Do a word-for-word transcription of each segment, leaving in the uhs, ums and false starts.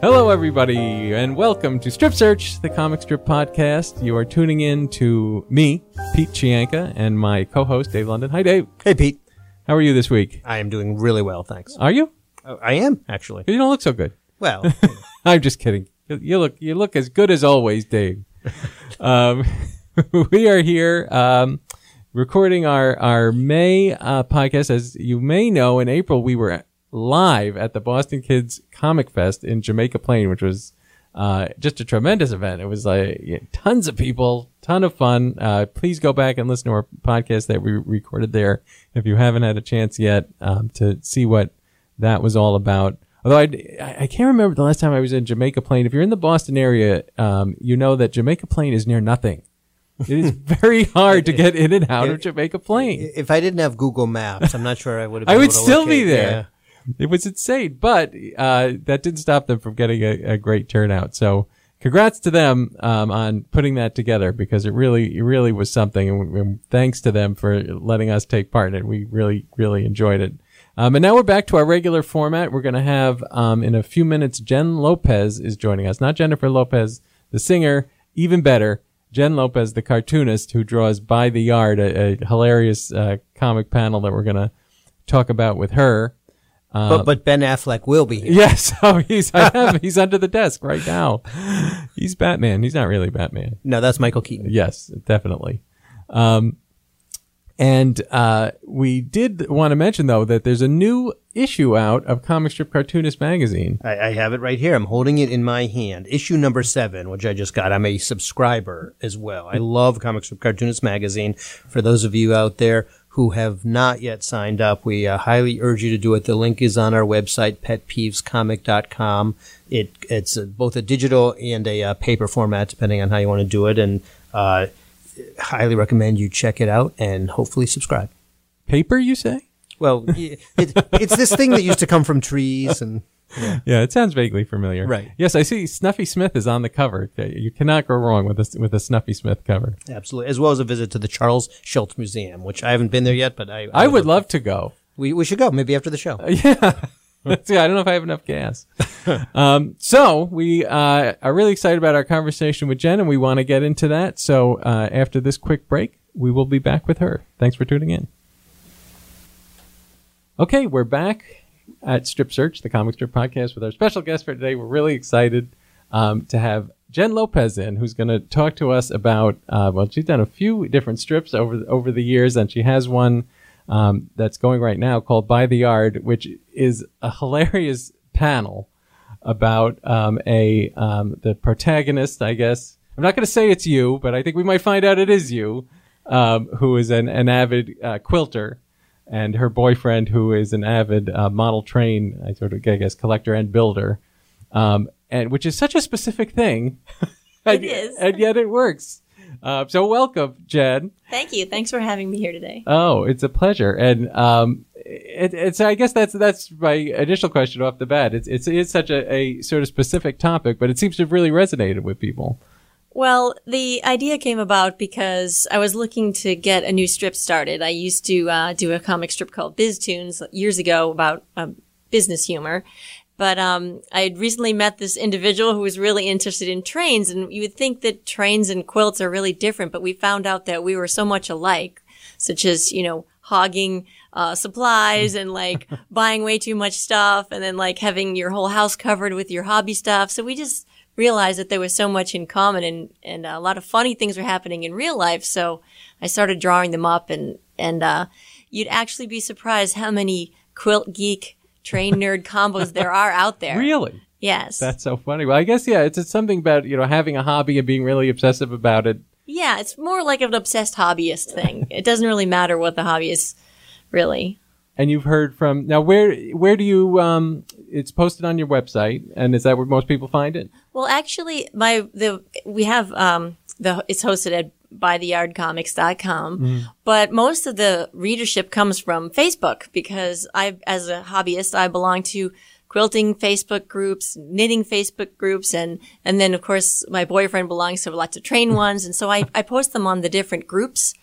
Hello everybody, and welcome to Strip Search, the comic strip podcast. You are tuning in to me, Pete Chianca, and my co-host, Dave London. Hi, Dave. Hey, Pete. How are you this week? I am doing really well, thanks. Are you? Oh, I am, actually. You don't look so good. Well. I'm just kidding. You, you look you look as good as always, Dave. um, we are here um, recording our, our May uh, podcast. As you may know, in April we were at live at the Boston Kids Comic Fest in Jamaica Plain, which was uh, just a tremendous event. It was like yeah, tons of people, ton of fun. Uh, please go back and listen to our podcast that we recorded there if you haven't had a chance yet um, to see what that was all about. Although I'd, I can't remember the last time I was in Jamaica Plain. If you're in the Boston area, um, you know that Jamaica Plain is near nothing. It is very hard to get in and out if, of Jamaica Plain. If I didn't have Google Maps, I'm not sure I would have been I would able to still locate. Be there. Yeah. It was insane, but uh that didn't stop them from getting a, a great turnout. So congrats to them um on putting that together, because it really, it really was something. And, and thanks to them for letting us take part in it. We really, really enjoyed it. Um, and now we're back to our regular format. We're going to have, um in a few minutes, Jen Lopez is joining us. Not Jennifer Lopez, the singer, even better. Jen Lopez, the cartoonist who draws By the Yard, a, a hilarious uh, comic panel that we're going to talk about with her. Um, but but Ben Affleck will be here. Yes, oh, he's I have, he's under the desk right now. He's Batman. He's not really Batman. No, that's Michael Keaton. Yes, definitely. Um, and uh, we did want to mention though that there's a new issue out of Comic Strip Cartoonist Magazine. I, I have it right here. I'm holding it in my hand. Issue number seven, which I just got. I'm a subscriber as well. I love Comic Strip Cartoonist Magazine. For those of you out there who have not yet signed up, we uh, highly urge you to do it. The link is on our website, pet peeves comic dot com. It, it's a, both a digital and a uh, paper format, depending on how you want to do it. And uh, highly recommend you check it out and hopefully subscribe. Paper, you say? Well, it, it, it's this thing that used to come from trees. and yeah. yeah, it sounds vaguely familiar. Right. Yes, I see Snuffy Smith is on the cover. You cannot go wrong with a, with a Snuffy Smith cover. Absolutely. As well as a visit to the Charles Schulz Museum, which I haven't been there yet, but I... I, I would love to go. We we should go, maybe after the show. Uh, yeah. yeah. I don't know if I have enough gas. um, so we uh, are really excited about our conversation with Jen, and we want to get into that. So uh, after this quick break, we will be back with her. Thanks for tuning in. Okay, we're back at Strip Search, the comic strip podcast, with our special guest for today. We're really excited um, to have Jen Lopez in, who's going to talk to us about, uh, well, she's done a few different strips over, over the years, and she has one um, that's going right now called By the Yard, which is a hilarious panel about um, a um, the protagonist, I guess. I'm not going to say it's you, but I think we might find out it is you, um, who is an, an avid uh, quilter. And her boyfriend, who is an avid uh, model train, I sort of I guess, collector and builder, um, and which is such a specific thing. and, it is, and yet it works. Uh, so welcome, Jen. Thank you. Thanks for having me here today. Oh, it's a pleasure. And um, it, it's I guess that's that's my initial question off the bat. It's it's it's such a, a sort of specific topic, but it seems to have really resonated with people. Well, the idea came about because I was looking to get a new strip started. I used to uh, do a comic strip called BizToons years ago about um, business humor. But um, I had recently met this individual who was really interested in trains. And you would think that trains and quilts are really different, but we found out that we were so much alike, such as, you know, hogging uh supplies and like buying way too much stuff and then like having your whole house covered with your hobby stuff. So we just... realized that there was so much in common, and, and a lot of funny things were happening in real life. So I started drawing them up, and, and, uh, you'd actually be surprised how many quilt geek train nerd combos there are out there. Really? Yes. That's so funny. Well, I guess, yeah, it's, it's something about, you know, having a hobby and being really obsessive about it. Yeah. It's more like an obsessed hobbyist thing. It doesn't really matter what the hobby is, really. And you've heard from, now where, where do you, um, it's posted on your website, and is that where most people find it? Well, actually, my, the, we have, um, the, it's hosted at by the yard comics dot com, mm. but most of the readership comes from Facebook, because I, as a hobbyist, I belong to quilting Facebook groups, knitting Facebook groups, and, and then of course my boyfriend belongs to lots of train ones. And so I, I post them on the different groups.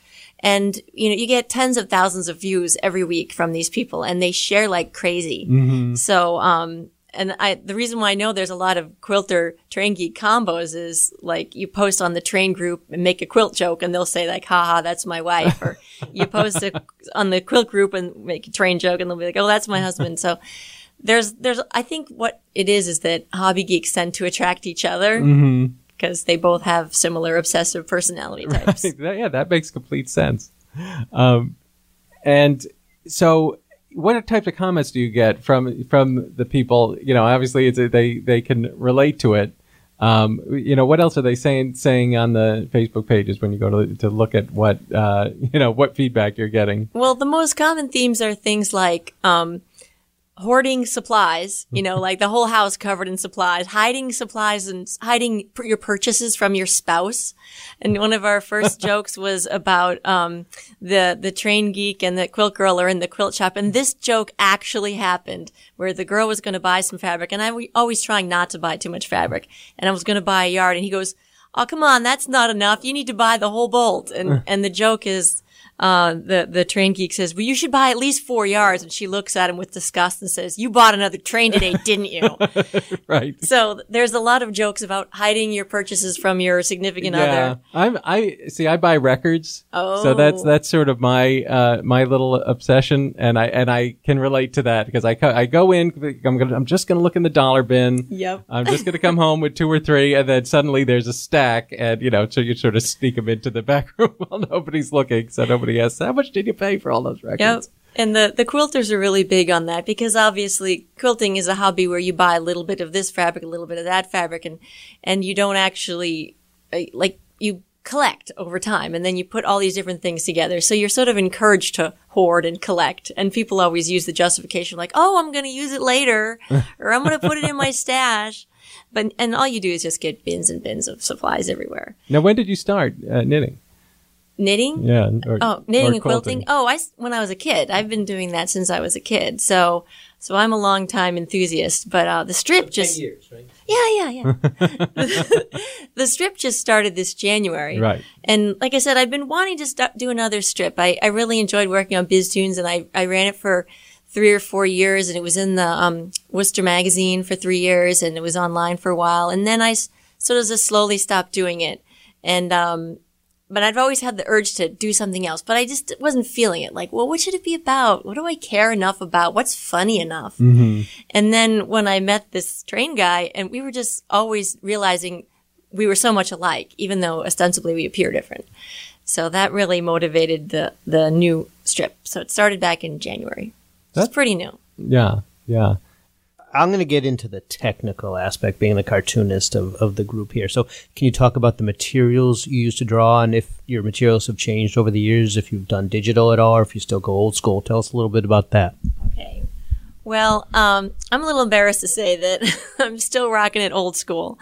And, you know, you get tens of thousands of views every week from these people, and they share like crazy. Mm-hmm. So, um, and I, the reason why I know there's a lot of quilter train geek combos is like you post on the train group and make a quilt joke and they'll say like, haha, that's my wife. Or you post a, on the quilt group and make a train joke and they'll be like, oh, that's my husband. So there's, there's, I think what it is, is that hobby geeks tend to attract each other. Mm-hmm. Because they both have similar obsessive personality types. Right. That, yeah, that makes complete sense. Um, and so, what types of comments do you get from from the people? You know, obviously, it's a, they they can relate to it. Um, you know, what else are they saying saying on the Facebook pages when you go to to look at what uh, you know what feedback you're getting? Well, the most common themes are things like. Um, Hoarding supplies, you know, like the whole house covered in supplies, hiding supplies and hiding pr- your purchases from your spouse. And one of our first jokes was about, um, the, the train geek and the quilt girl are in the quilt shop. And this joke actually happened where the girl was going to buy some fabric. And I was always trying not to buy too much fabric. And I was going to buy a yard. And he goes, oh, come on. That's not enough. You need to buy the whole bolt. And, and the joke is, Uh, the, the train geek says, well, you should buy at least four yards. And she looks at him with disgust and says, you bought another train today, didn't you? Right. So there's a lot of jokes about hiding your purchases from your significant yeah. other. I'm, I, see, I buy records. Oh. So that's, that's sort of my, uh, my little obsession. And I, and I can relate to that because I, co- I go in, I'm going to, I'm just going to look in the dollar bin. Yep. I'm just going to come home with two or three. And then suddenly there's a stack and, you know, so you sort of sneak them into the back room while nobody's looking. So nobody Yes. How much did you pay for all those records? Yep. And the, the quilters are really big on that because obviously quilting is a hobby where you buy a little bit of this fabric, a little bit of that fabric, and, and you don't actually, like, you collect over time and then you put all these different things together. So you're sort of encouraged to hoard and collect. And people always use the justification like, oh, I'm going to use it later or I'm going to put it in my stash. But, and all you do is just get bins and bins of supplies everywhere. Now, when did you start uh, knitting? Knitting? Yeah. Or, oh, knitting and quilting. quilting. Oh, I, when I was a kid. I've been doing that since I was a kid. So, so I'm a long time enthusiast, but, uh, the strip so just. ten years, right? Yeah, yeah, yeah. The strip just started this January. Right. And like I said, I've been wanting to st- do another strip. I, I really enjoyed working on BizToons and I, I ran it for three or four years and it was in the, um, Worcester Magazine for three years and it was online for a while. And then I s- sort of just slowly stopped doing it. And, um, But I've always had the urge to do something else, but I just wasn't feeling it. Like, well, what should it be about? What do I care enough about? What's funny enough? Mm-hmm. And then when I met this train guy, and we were just always realizing we were so much alike, even though ostensibly we appear different. So that really motivated the, the new strip. So it started back in January. That's pretty new. Yeah, yeah. I'm going to get into the technical aspect, being the cartoonist of, of the group here. So can you talk about the materials you used to draw and if your materials have changed over the years, if you've done digital at all, or if you still go old school? Tell us a little bit about that. Okay. Well, um, I'm a little embarrassed to say that I'm still rocking it old school.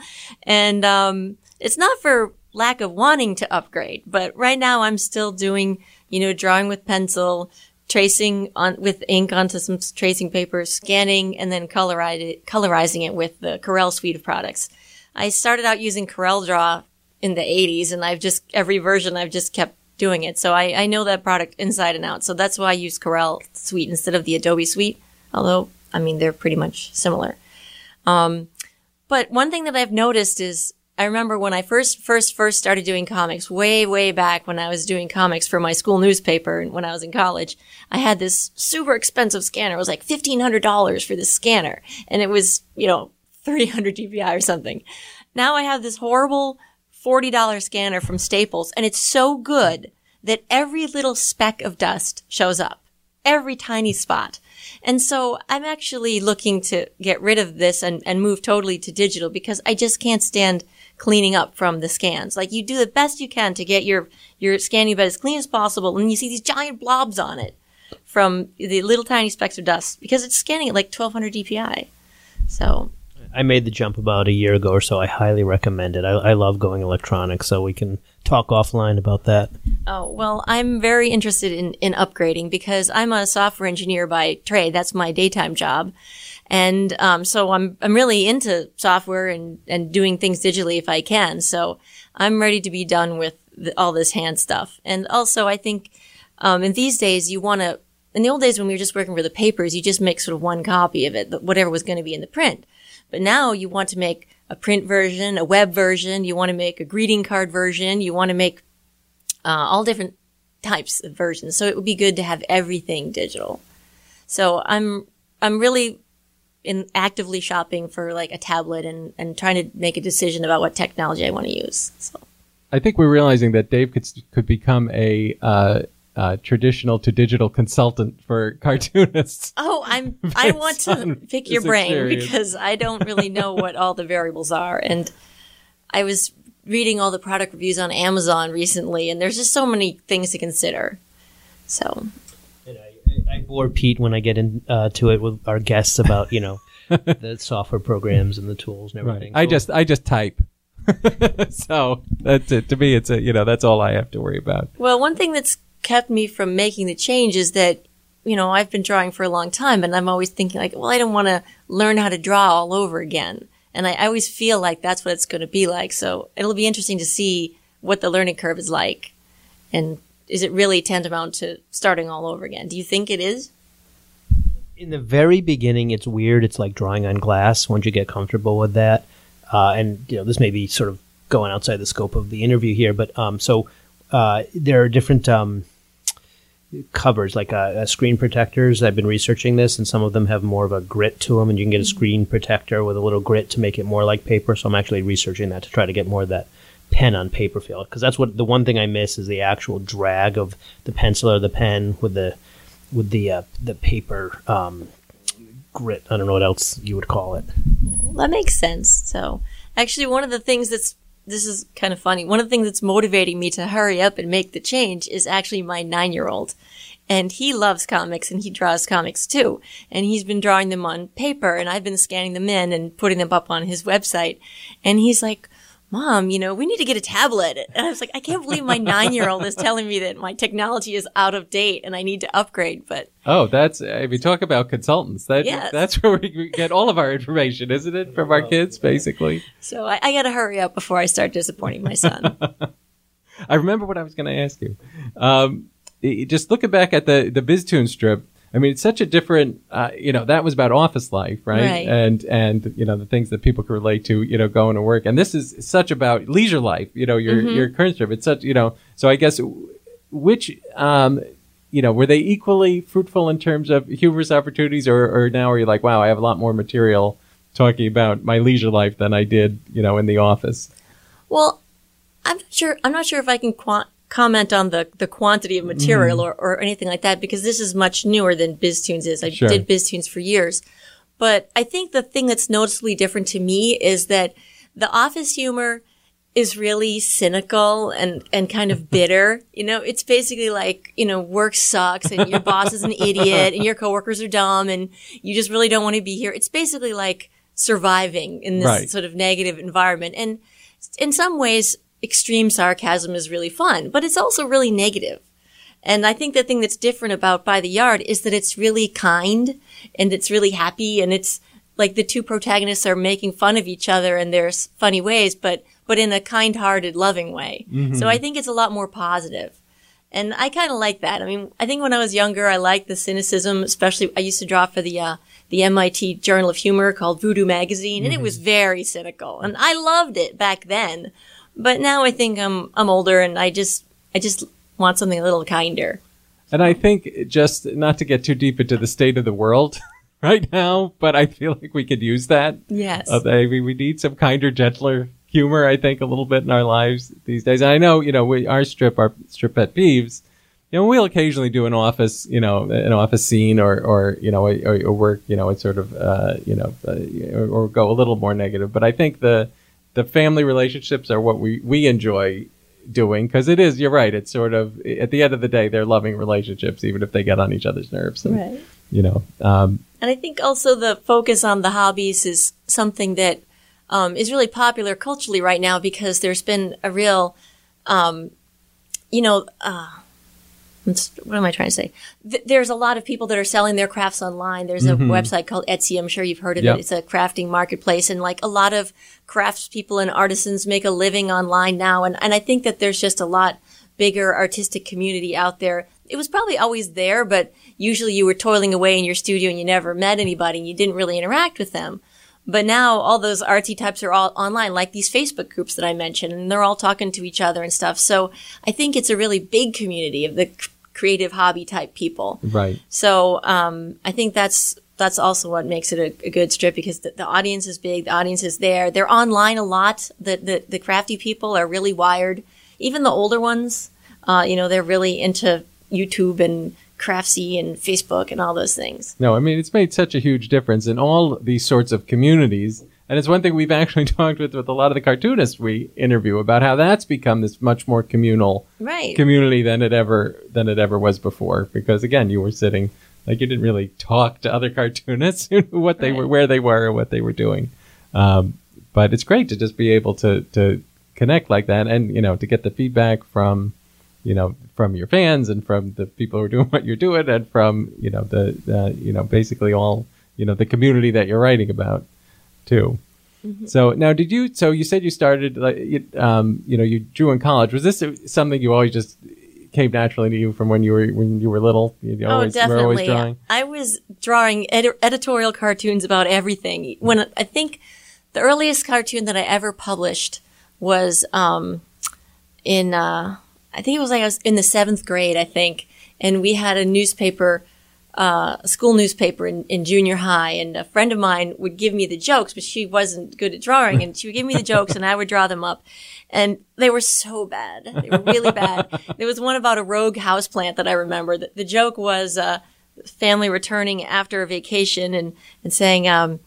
And um, it's not for lack of wanting to upgrade, but right now I'm still doing, you know, drawing with pencil, tracing on with ink onto some tracing paper, scanning, and then colori- colorizing it with the Corel Suite of products. I started out using Corel Draw in the eighties, and I've just, every version, I've just kept doing it. So I, I know that product inside and out. So that's why I use Corel Suite instead of the Adobe Suite, although, I mean, they're pretty much similar. Um, but one thing that I've noticed is, I remember when I first, first, first started doing comics, way, way back when I was doing comics for my school newspaper and when I was in college, I had this super expensive scanner. It was like fifteen hundred dollars for this scanner. And it was, you know, three hundred D P I or something. Now I have this horrible forty dollars scanner from Staples. And it's so good that every little speck of dust shows up. Every tiny spot. And so I'm actually looking to get rid of this and, and move totally to digital because I just can't stand cleaning up from the scans. Like you do the best you can to get your, your scanning bed as clean as possible. And you see these giant blobs on it from the little tiny specks of dust because it's scanning at like twelve hundred D P I. So I made the jump about a year ago or so. I highly recommend it. I, I love going electronic, so we can talk offline about that. Oh, well, I'm very interested in, in upgrading because I'm a software engineer by trade. That's my daytime job. And um, so I'm I'm really into software and, and doing things digitally if I can. So I'm ready to be done with the, all this hand stuff. And also, I think um, in these days, you want to, in the old days when we were just working for the papers, you just make sort of one copy of it, whatever was going to be in the print. But now you want to make a print version, a web version, you want to make a greeting card version, you want to make uh, all different types of versions. So it would be good to have everything digital. So I'm I'm really in actively shopping for like a tablet and, and trying to make a decision about what technology I want to use. So I think we're realizing that Dave could could become a uh, uh, traditional to digital consultant for cartoonists. Oh, I'm I want to pick your brain experience. Because I don't really know what all the variables are, and I was reading all the product reviews on Amazon recently, and there's just so many things to consider. So. I bore Pete when I get into uh, it with our guests about, you know, the software programs and the tools and everything. Right. I cool. just I just type. So that's it. To me, it's a, you know, that's all I have to worry about. Well, one thing that's kept me from making the change is that, you know, I've been drawing for a long time, and I'm always thinking like, well, I don't want to learn how to draw all over again. And I, I always feel like that's what it's going to be like. So it'll be interesting to see what the learning curve is like, and is it really tantamount to starting all over again? Do you think it is? In the very beginning, it's weird. It's like drawing on glass once you get comfortable with that. Uh, and, you know, this may be sort of going outside the scope of the interview here, but um, so uh, there are different um, covers, like uh, screen protectors. I've been researching this, and some of them have more of a grit to them, and you can get a screen protector with a little grit to make it more like paper. So I'm actually researching that to try to get more of that pen on paper feel, because that's what the one thing I miss is the actual drag of the pencil or the pen with the with the uh, the paper um, grit. I don't know what else you would call it. Well, that makes sense. So actually, one of the things that's this is kind of funny. One of the things that's motivating me to hurry up and make the change is actually my nine-year-old, and he loves comics and he draws comics too. And he's been drawing them on paper, and I've been scanning them in and putting them up on his website. And he's like, Mom, you know, we need to get a tablet. And I was like, I can't believe my nine-year-old is telling me that my technology is out of date and I need to upgrade. But oh, that's, I mean, talk about consultants. That, yes. That's where we get all of our information, isn't it? From our kids, basically. So I, I got to hurry up before I start disappointing my son. I remember what I was going to ask you. Um, just looking back at the, the BizToons strip, I mean, it's such a different, uh, you know, that was about office life, right? Right. And, and, you know, the things that people could relate to, you know, going to work. And this is such about leisure life, you know, your, mm-hmm. your current strip. It's such, you know, so I guess which, um, you know, were they equally fruitful in terms of humorous opportunities, or, or now are you like, wow, I have a lot more material talking about my leisure life than I did, you know, in the office? Well, I'm not sure, I'm not sure if I can quant. comment on the, the quantity of material mm. or, or anything like that, because this is much newer than BizToons is. I sure. did BizToons for years. But I think the thing that's noticeably different to me is that the office humor is really cynical and, and kind of bitter. You know, it's basically like, you know, work sucks and your boss is an idiot and your coworkers are dumb and you just really don't want to be here. It's basically like surviving in this right. sort of negative environment. And in some ways, extreme sarcasm is really fun, but it's also really negative. And I think the thing that's different about By the Yard is that it's really kind and it's really happy, and it's like the two protagonists are making fun of each other in their funny ways, but, but in a kind-hearted, loving way. Mm-hmm. So I think it's a lot more positive. And I kind of like that. I mean, I think when I was younger, I liked the cynicism, especially I used to draw for the, uh, the M I T Journal of Humor called Voodoo Magazine, and mm-hmm. it was very cynical. And I loved it back then. But now I think I'm I'm older, and I just I just want something a little kinder. And I think, just not to get too deep into the state of the world right now, but I feel like we could use that. Yes. Uh, I mean, we need some kinder, gentler humor, I think, a little bit in our lives these days. And I know, you know, we our strip our strip pet peeves. You know, we'll occasionally do an office, you know, an office scene, or, or you know, a, or work, you know, it's sort of, uh, you know, uh, or go a little more negative. But I think the The family relationships are what we, we enjoy doing, because it is, you're right, it's sort of, at the end of the day, they're loving relationships, even if they get on each other's nerves. And, right. You know. Um, and I think also the focus on the hobbies is something that um, is really popular culturally right now, because there's been a real, um, you know, uh, what am I trying to say? Th- there's a lot of people that are selling their crafts online. There's a mm-hmm. website called Etsy. I'm sure you've heard of yep. it. It's a crafting marketplace. And like a lot of craftspeople and artisans make a living online now. And, and I think that there's just a lot bigger artistic community out there. It was probably always there, but usually you were toiling away in your studio and you never met anybody and you didn't really interact with them. But now all those artsy types are all online, like these Facebook groups that I mentioned, and they're all talking to each other and stuff. So I think it's a really big community of the creative hobby type people. Right. So um, I think that's that's also what makes it a, a good strip, because the, the audience is big, the audience is there. They're online a lot. The, the, the crafty people are really wired. Even the older ones, uh, you know, they're really into YouTube and Craftsy and Facebook and all those things. No, I mean, it's made such a huge difference in all these sorts of communities. And it's one thing we've actually talked with with a lot of the cartoonists we interview about, how that's become this much more communal right. community than it ever than it ever was before. Because again, you were sitting, like, you didn't really talk to other cartoonists who knew what they right. were, where they were, and what they were doing. Um, but it's great to just be able to to connect like that, and you know, to get the feedback from you know, from your fans and from the people who are doing what you're doing, and from, you know, the, uh, you know, basically all, you know, the community that you're writing about too. Mm-hmm. So now did you, so you said you started, like, um, you know, you drew in college. Was this something you always just came naturally to you from when you were, when you were little? You always, oh, definitely. Were always drawing? I was drawing ed- editorial cartoons about everything. When I think the earliest cartoon that I ever published was, um, in, uh, I think it was like I was in the seventh grade, I think, and we had a newspaper, uh, a school newspaper in, in junior high, and a friend of mine would give me the jokes, but she wasn't good at drawing, and she would give me the jokes, and I would draw them up, and they were so bad. They were really bad. There was one about a rogue houseplant that I remember. The, the joke was uh, family returning after a vacation and, and saying, um,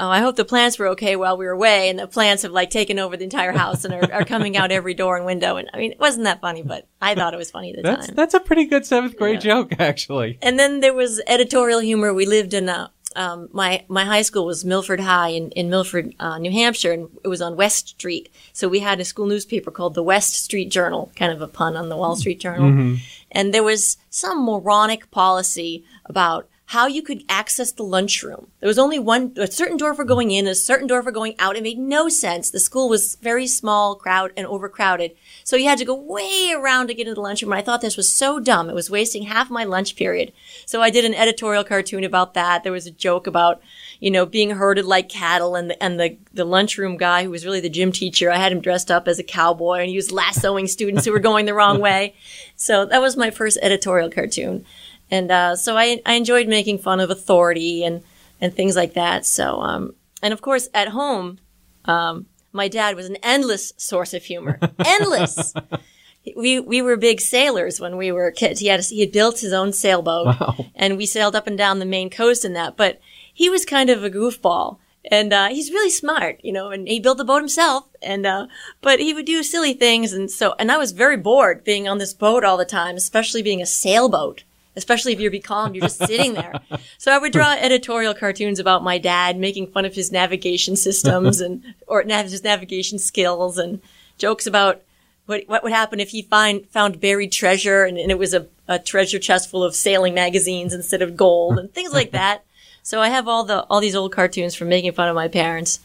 oh, I hope the plants were okay while we were away, and the plants have like taken over the entire house and are, are coming out every door and window. And I mean, it wasn't that funny, but I thought it was funny at the that's, time. That's a pretty good seventh grade yeah. joke, actually. And then there was editorial humor. We lived in a, um, my my high school was Milford High in in Milford, uh, New Hampshire, and it was on West Street. So we had a school newspaper called the West Street Journal, kind of a pun on the Wall Street Journal. Mm-hmm. And there was some moronic policy about how you could access the lunchroom. There was only one, a certain door for going in, a certain door for going out. It made no sense. The school was very small, crowd and overcrowded. So you had to go way around to get into the lunchroom. And I thought this was so dumb. It was wasting half my lunch period. So I did an editorial cartoon about that. There was a joke about, you know, being herded like cattle, and the, and the, the lunchroom guy who was really the gym teacher, I had him dressed up as a cowboy, and he was lassoing students who were going the wrong way. So that was my first editorial cartoon. And, uh, so I, I enjoyed making fun of authority and, and things like that. So, um, and of course at home, um, my dad was an endless source of humor. Endless. We, we were big sailors when we were kids. He had, he had built his own sailboat wow. and we sailed up and down the Maine coast in that, but he was kind of a goofball. And, uh, he's really smart, you know, and he built the boat himself, and, uh, but he would do silly things. And so, and I was very bored being on this boat all the time, especially being a sailboat. Especially if you're becalmed, you're just sitting there. So I would draw editorial cartoons about my dad, making fun of his navigation systems and or his navigation skills, and jokes about what what would happen if he find found buried treasure, and, and it was a, a treasure chest full of sailing magazines instead of gold, and things like that. So I have all the all these old cartoons from making fun of my parents.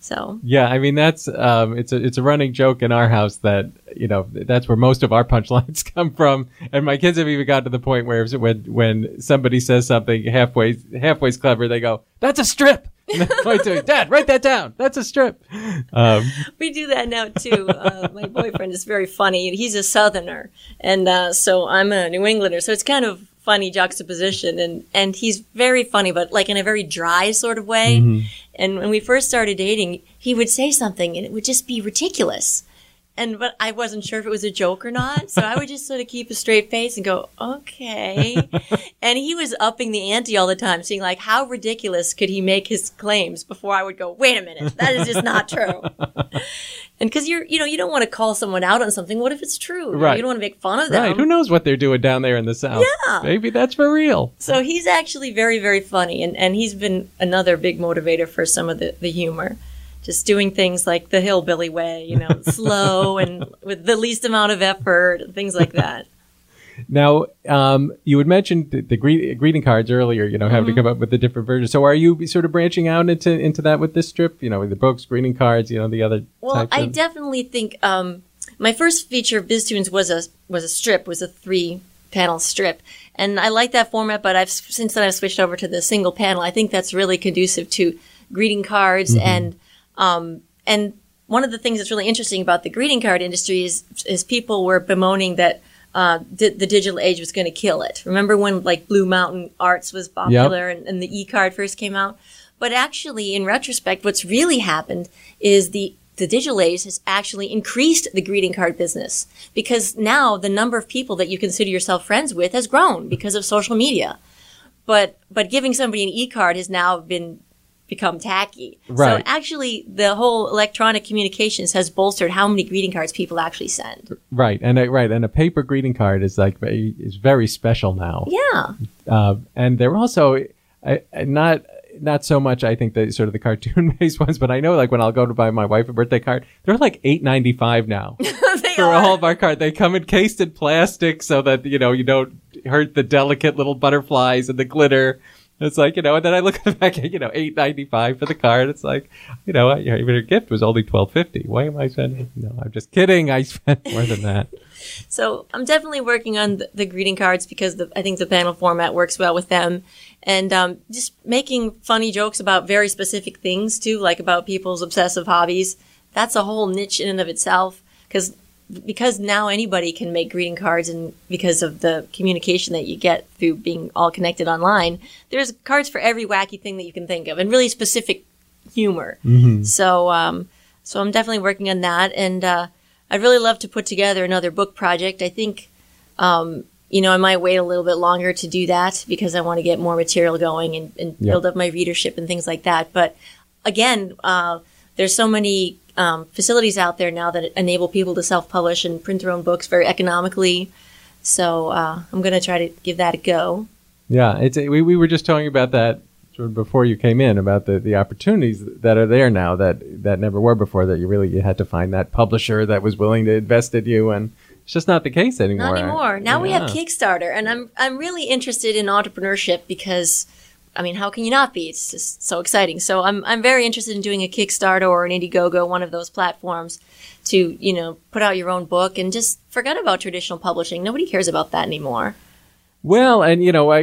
So yeah, I mean, that's um, it's a it's a running joke in our house that, you know, that's where most of our punchlines come from. And my kids have even got to the point where when when somebody says something halfway halfway clever, they go, "That's a strip." And to, Dad, write that down. That's a strip. Um, we do that now too. Uh, my boyfriend is very funny. He's a Southerner, and uh, so I'm a New Englander. So it's kind of funny juxtaposition, and and he's very funny, but like in a very dry sort of way. Mm-hmm. And when we first started dating, he would say something and it would just be ridiculous, and but I wasn't sure if it was a joke or not, so I would just sort of keep a straight face and go, okay. And he was upping the ante all the time, seeing like how ridiculous could he make his claims before I would go, wait a minute, that is just not true. And because you're, you know, you don't want to call someone out on something. What if it's true? Right. You don't want to make fun of them. Right. Who knows what they're doing down there in the South? Yeah. Maybe that's for real. So he's actually very, very funny. And, and he's been another big motivator for some of the, the humor. Just doing things like the hillbilly way, you know, slow and with the least amount of effort, things like that. Now, um, you had mentioned the, the gre- greeting cards earlier, you know, having mm-hmm. to come up with the different versions. So are you sort of branching out into, into that with this strip? You know, with the books, greeting cards, you know, the other Well, types I of- definitely think um, my first feature of BizToons was a, was a strip, was a three-panel strip. And I like that format, but I've since then I've switched over to the single panel. I think that's really conducive to greeting cards mm-hmm. and um, and one of the things that's really interesting about the greeting card industry is is people were bemoaning that uh, di- the digital age was going to kill it. Remember when like Blue Mountain Arts was popular yep. and, and the e-card first came out? But actually, in retrospect, what's really happened is the the digital age has actually increased the greeting card business, because now the number of people that you consider yourself friends with has grown because of social media. But but giving somebody an e-card has now been become tacky. Right. So actually, the whole electronic communications has bolstered how many greeting cards people actually send. Right, and a, right, and a paper greeting card is like is very special now. Yeah, uh, and they're also uh, not not so much. I think the sort of the cartoon based ones, but I know like when I'll go to buy my wife a birthday card, they're like eight ninety five now for are. a Hallmark card. They come encased in plastic so that you know you don't hurt the delicate little butterflies and the glitter. It's like, you know, and then I look at the back, you know, eight ninety five for the card. It's like, you know, even her gift was only twelve fifty. Why am I spending? No, I'm just kidding. I spent more than that. So I'm definitely working on the, the greeting cards because the, I think the panel format works well with them, and um, just making funny jokes about very specific things too, like about people's obsessive hobbies. That's a whole niche in and of itself, because because now anybody can make greeting cards, and because of the communication that you get through being all connected online, there's cards for every wacky thing that you can think of and really specific humor. Mm-hmm. So um, so I'm definitely working on that. And uh, I'd really love to put together another book project. I think, um, you know, I might wait a little bit longer to do that because I want to get more material going and, and yep. build up my readership and things like that. But again, uh, there's so many Um, facilities out there now that enable people to self-publish and print their own books very economically. So uh, I'm going to try to give that a go. Yeah, it's we we were just talking about that sort of before you came in, about the, the opportunities that are there now that, that never were before, that you really you had to find that publisher that was willing to invest in you, and it's just not the case anymore. Not anymore. Now yeah. we have Kickstarter, and I'm I'm really interested in entrepreneurship because, I mean, how can you not be? It's just so exciting. So I'm I'm very interested in doing a Kickstarter or an Indiegogo, one of those platforms, to, you know, put out your own book and just forget about traditional publishing. Nobody cares about that anymore. Well, and, you know, I,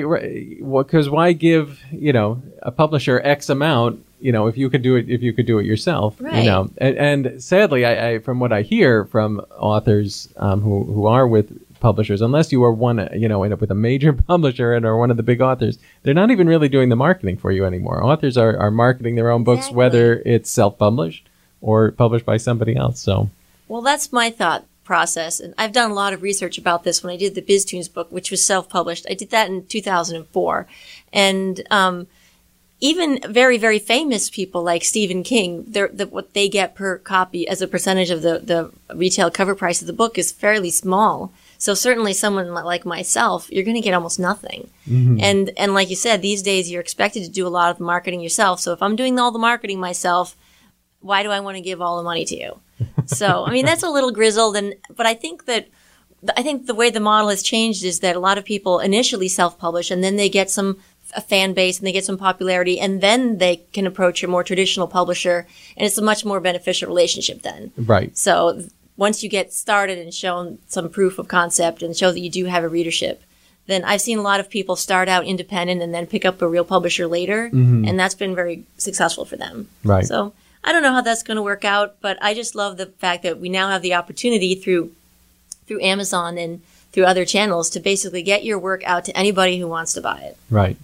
because why give, you know, a publisher X amount, you know, if you could do it, if you could do it yourself, right. you know, and, and sadly, I, I, from what I hear from authors um, who, who are with publishers, unless you are one, you know, end up with a major publisher and are one of the big authors, they're not even really doing the marketing for you anymore. Authors are, are marketing their own exactly. books, whether it's self-published or published by somebody else. So, well, that's my thought process. And I've done a lot of research about this when I did the BizToons book, which was self-published. I did that in two thousand four. And um, even very, very famous people like Stephen King, the, what they get per copy as a percentage of the, the retail cover price of the book is fairly small. So certainly someone like myself, you're going to get almost nothing. Mm-hmm. And and like you said, these days you're expected to do a lot of the marketing yourself. So if I'm doing all the marketing myself, why do I want to give all the money to you? So, I mean, that's a little grizzled. And but I think that I think the way the model has changed is that a lot of people initially self-publish, and then they get some a fan base and they get some popularity, and then they can approach a more traditional publisher. And it's a much more beneficial relationship then. Right. So once you get started and shown some proof of concept and show that you do have a readership, then I've seen a lot of people start out independent and then pick up a real publisher later, mm-hmm. and that's been very successful for them. Right. So I don't know how that's going to work out, but I just love the fact that we now have the opportunity through through Amazon and through other channels to basically get your work out to anybody who wants to buy it. Right.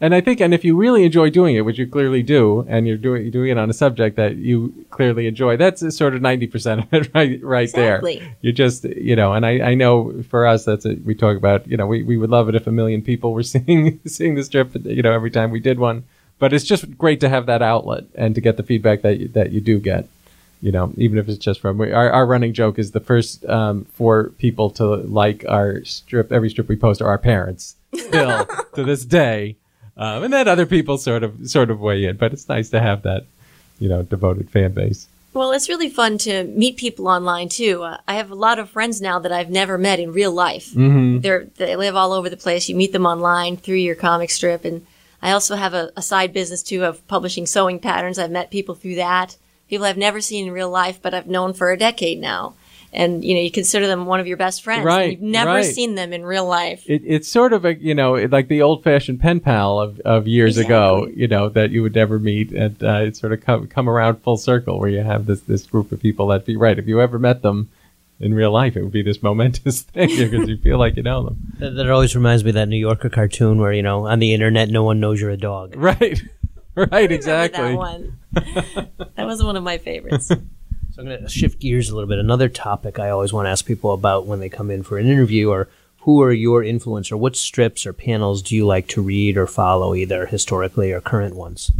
And I think, and if you really enjoy doing it, which you clearly do, and you're doing, you're doing it on a subject that you clearly enjoy, that's sort of ninety percent of it right, right exactly. there. You just, you know, and I, I know for us, that's it. We talk about, you know, we, we would love it if a million people were seeing, seeing the strip, you know, every time we did one, but it's just great to have that outlet and to get the feedback that you, that you do get, you know, even if it's just from, our, our running joke is the first um, four people to like our strip, every strip we post, are our parents still to this day. Um, and then other people sort of sort of weigh in, but it's nice to have that, you know, devoted fan base. Well, it's really fun to meet people online, too. Uh, I have a lot of friends now that I've never met in real life. Mm-hmm. They're, they live all over the place. You meet them online through your comic strip. And I also have a, a side business, too, of publishing sewing patterns. I've met people through that, people I've never seen in real life, but I've known for a decade now. And, you know, you consider them one of your best friends. Right, you've never right. seen them in real life. It, it's sort of, a, you know, like the old-fashioned pen pal of, of years exactly. ago, you know, that you would never meet. And uh, it sort of come, come around full circle where you have this, this group of people that be right. If you ever met them in real life, it would be this momentous thing because you feel like you know them. That, that always reminds me of that New Yorker cartoon where, you know, on the Internet, no one knows you're a dog. Right. Right, exactly. That one. That was one of my favorites. So I'm going to shift gears a little bit. Another topic I always want to ask people about when they come in for an interview are who are your influencers? What strips or panels do you like to read or follow, either historically or current ones?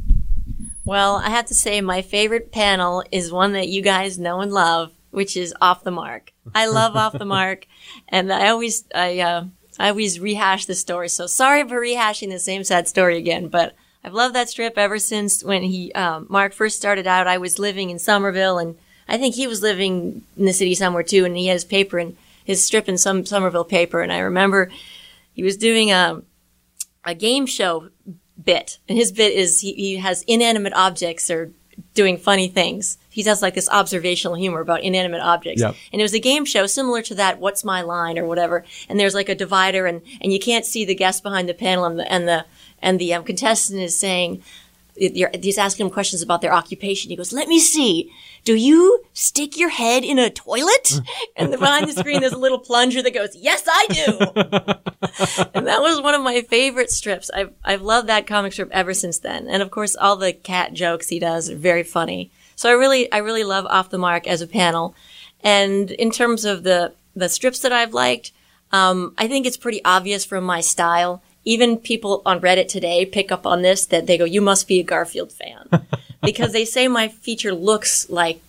Well, I have to say my favorite panel is one that you guys know and love, which is Off the Mark. I love Off the Mark, and I always I uh, I always rehash the story. So sorry for rehashing the same sad story again, but I've loved that strip ever since when he um, Mark first started out. I was living in Somerville, and I think he was living in the city somewhere too, and he had his paper and his strip in some Somerville paper. And I remember he was doing a, a game show bit, and his bit is he, he has inanimate objects or doing funny things. He does like this observational humor about inanimate objects. Yep. And it was a game show similar to that, What's My Line or whatever. And there's like a divider, and, and you can't see the guest behind the panel, and the and the and the um, contestant is saying, he's asking him questions about their occupation. He goes, "Let me see. Do you stick your head in a toilet?" And behind the screen, there's a little plunger that goes, "Yes, I do." And that was one of my favorite strips. I've, I've loved that comic strip ever since then. And of course, all the cat jokes he does are very funny. So I really, I really love Off the Mark as a panel. And in terms of the, the strips that I've liked, um, I think it's pretty obvious from my style. Even people on Reddit today pick up on this, that they go, "You must be a Garfield fan." Because they say my feature looks like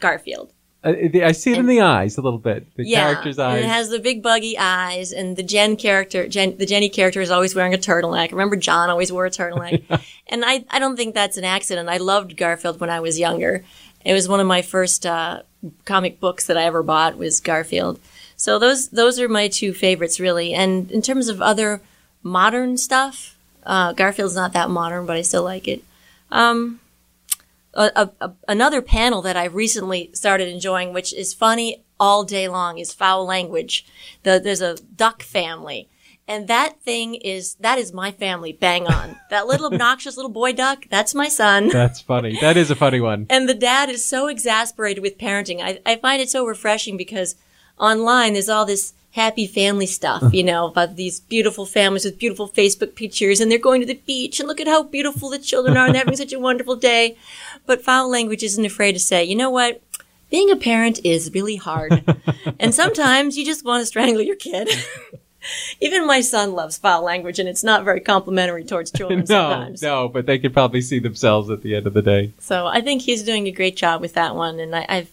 Garfield. I, I see it and, in the eyes a little bit. The yeah, character's eyes. And it has the big buggy eyes, and the Jen character, Jen, the Jenny character is always wearing a turtleneck. Remember, John always wore a turtleneck. Yeah. And I, I don't think that's an accident. I loved Garfield when I was younger. It was one of my first uh, comic books that I ever bought was Garfield. So those those are my two favorites, really. And in terms of other modern stuff, uh, Garfield's not that modern, but I still like it. Um... A, a, another panel that I've recently started enjoying, which is funny all day long, is Foul Language. The, there's a duck family. And that thing is, that is my family, bang on. That little obnoxious little boy duck, that's my son. That's funny. That is a funny one. And the dad is so exasperated with parenting. I, I find it so refreshing because online there's all this happy family stuff, you know, about these beautiful families with beautiful Facebook pictures, and they're going to the beach, and look at how beautiful the children are and having such a wonderful day. But Foul Language isn't afraid to say, you know what? Being a parent is really hard. And sometimes you just want to strangle your kid. Even my son loves Foul Language, and it's not very complimentary towards children no, sometimes. No, but they could probably see themselves at the end of the day. So I think he's doing a great job with that one. And I, I've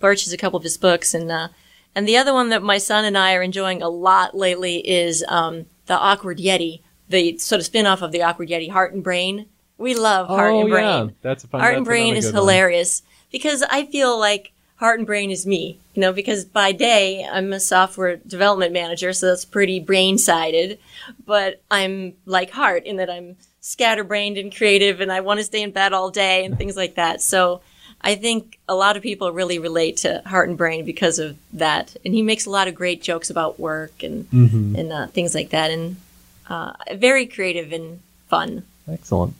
purchased a couple of his books, and, uh, And the other one that my son and I are enjoying a lot lately is um, the Awkward Yeti, the sort of spin-off of the Awkward Yeti, Heart and Brain. We love oh, Heart and Brain. Yeah. That's a fun, Heart that's and Brain is hilarious one. Because I feel like Heart and Brain is me, you know, because by day I'm a software development manager, so that's pretty brain-sided. But I'm like Heart in that I'm scatterbrained and creative, and I want to stay in bed all day and things like that. So I think a lot of people really relate to Heart and Brain because of that. And he makes a lot of great jokes about work and mm-hmm. and uh, things like that. And uh, very creative and fun. Excellent.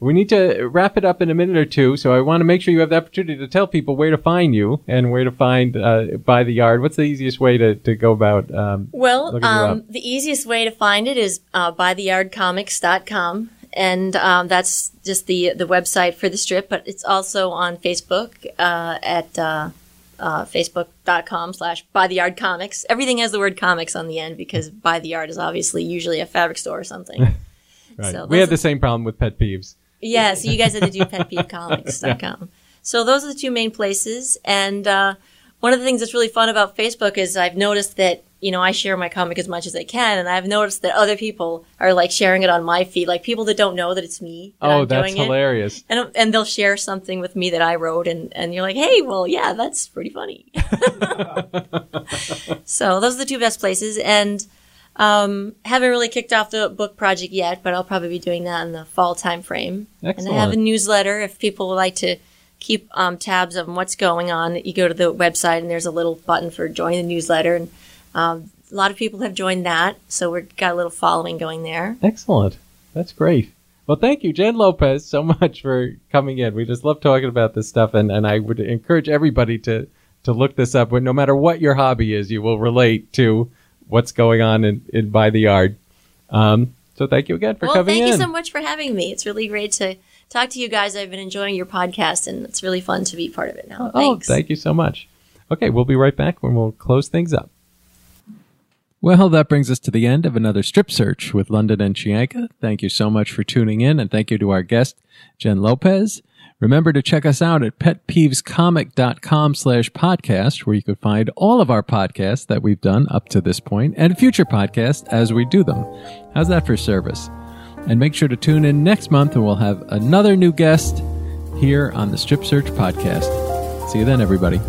We need to wrap it up in a minute or two. So I want to make sure you have the opportunity to tell people where to find you and where to find uh, By the Yard. What's the easiest way to, to go about um Well, um, the easiest way to find it is uh, by the yard comics dot com. And um, that's just the the website for the strip, but it's also on Facebook uh, at uh, uh, facebook dot com slash by the yard comics. Everything has the word comics on the end because By the Yard is obviously usually a fabric store or something. Right. So we had the same problem with Pet Peeves. Yeah, so you guys had to do pet peeve comics dot com. Yeah. So those are the two main places. And uh, one of the things that's really fun about Facebook is I've noticed that you know, I share my comic as much as I can, and I've noticed that other people are like sharing it on my feed, like people that don't know that it's me. That oh, I'm that's doing hilarious! It. And and they'll share something with me that I wrote, and and you're like, hey, well, yeah, that's pretty funny. So those are the two best places, and um, haven't really kicked off the book project yet, but I'll probably be doing that in the fall timeframe. Excellent. And I have a newsletter if people would like to keep um, tabs on what's going on. You go to the website, and there's a little button for join the newsletter, and Um, a lot of people have joined that, so we've got a little following going there. Excellent. That's great. Well, thank you, Jen Lopez, so much for coming in. We just love talking about this stuff, and, and I would encourage everybody to, to look this up. No matter what your hobby is, you will relate to what's going on in, in By the Yard. Um, so thank you again for well, coming in. Well, thank you so much for having me. It's really great to talk to you guys. I've been enjoying your podcast, and it's really fun to be part of it now. Oh, Thanks. Oh, thank you so much. Okay, we'll be right back when we'll close things up. Well, that brings us to the end of another Strip Search with London and Chianca. Thank you so much for tuning in, and thank you to our guest, Jen Lopez. Remember to check us out at petpeevescomic.com slash podcast, where you can find all of our podcasts that we've done up to this point and future podcasts as we do them. How's that for service? And make sure to tune in next month, and we'll have another new guest here on the Strip Search podcast. See you then, everybody.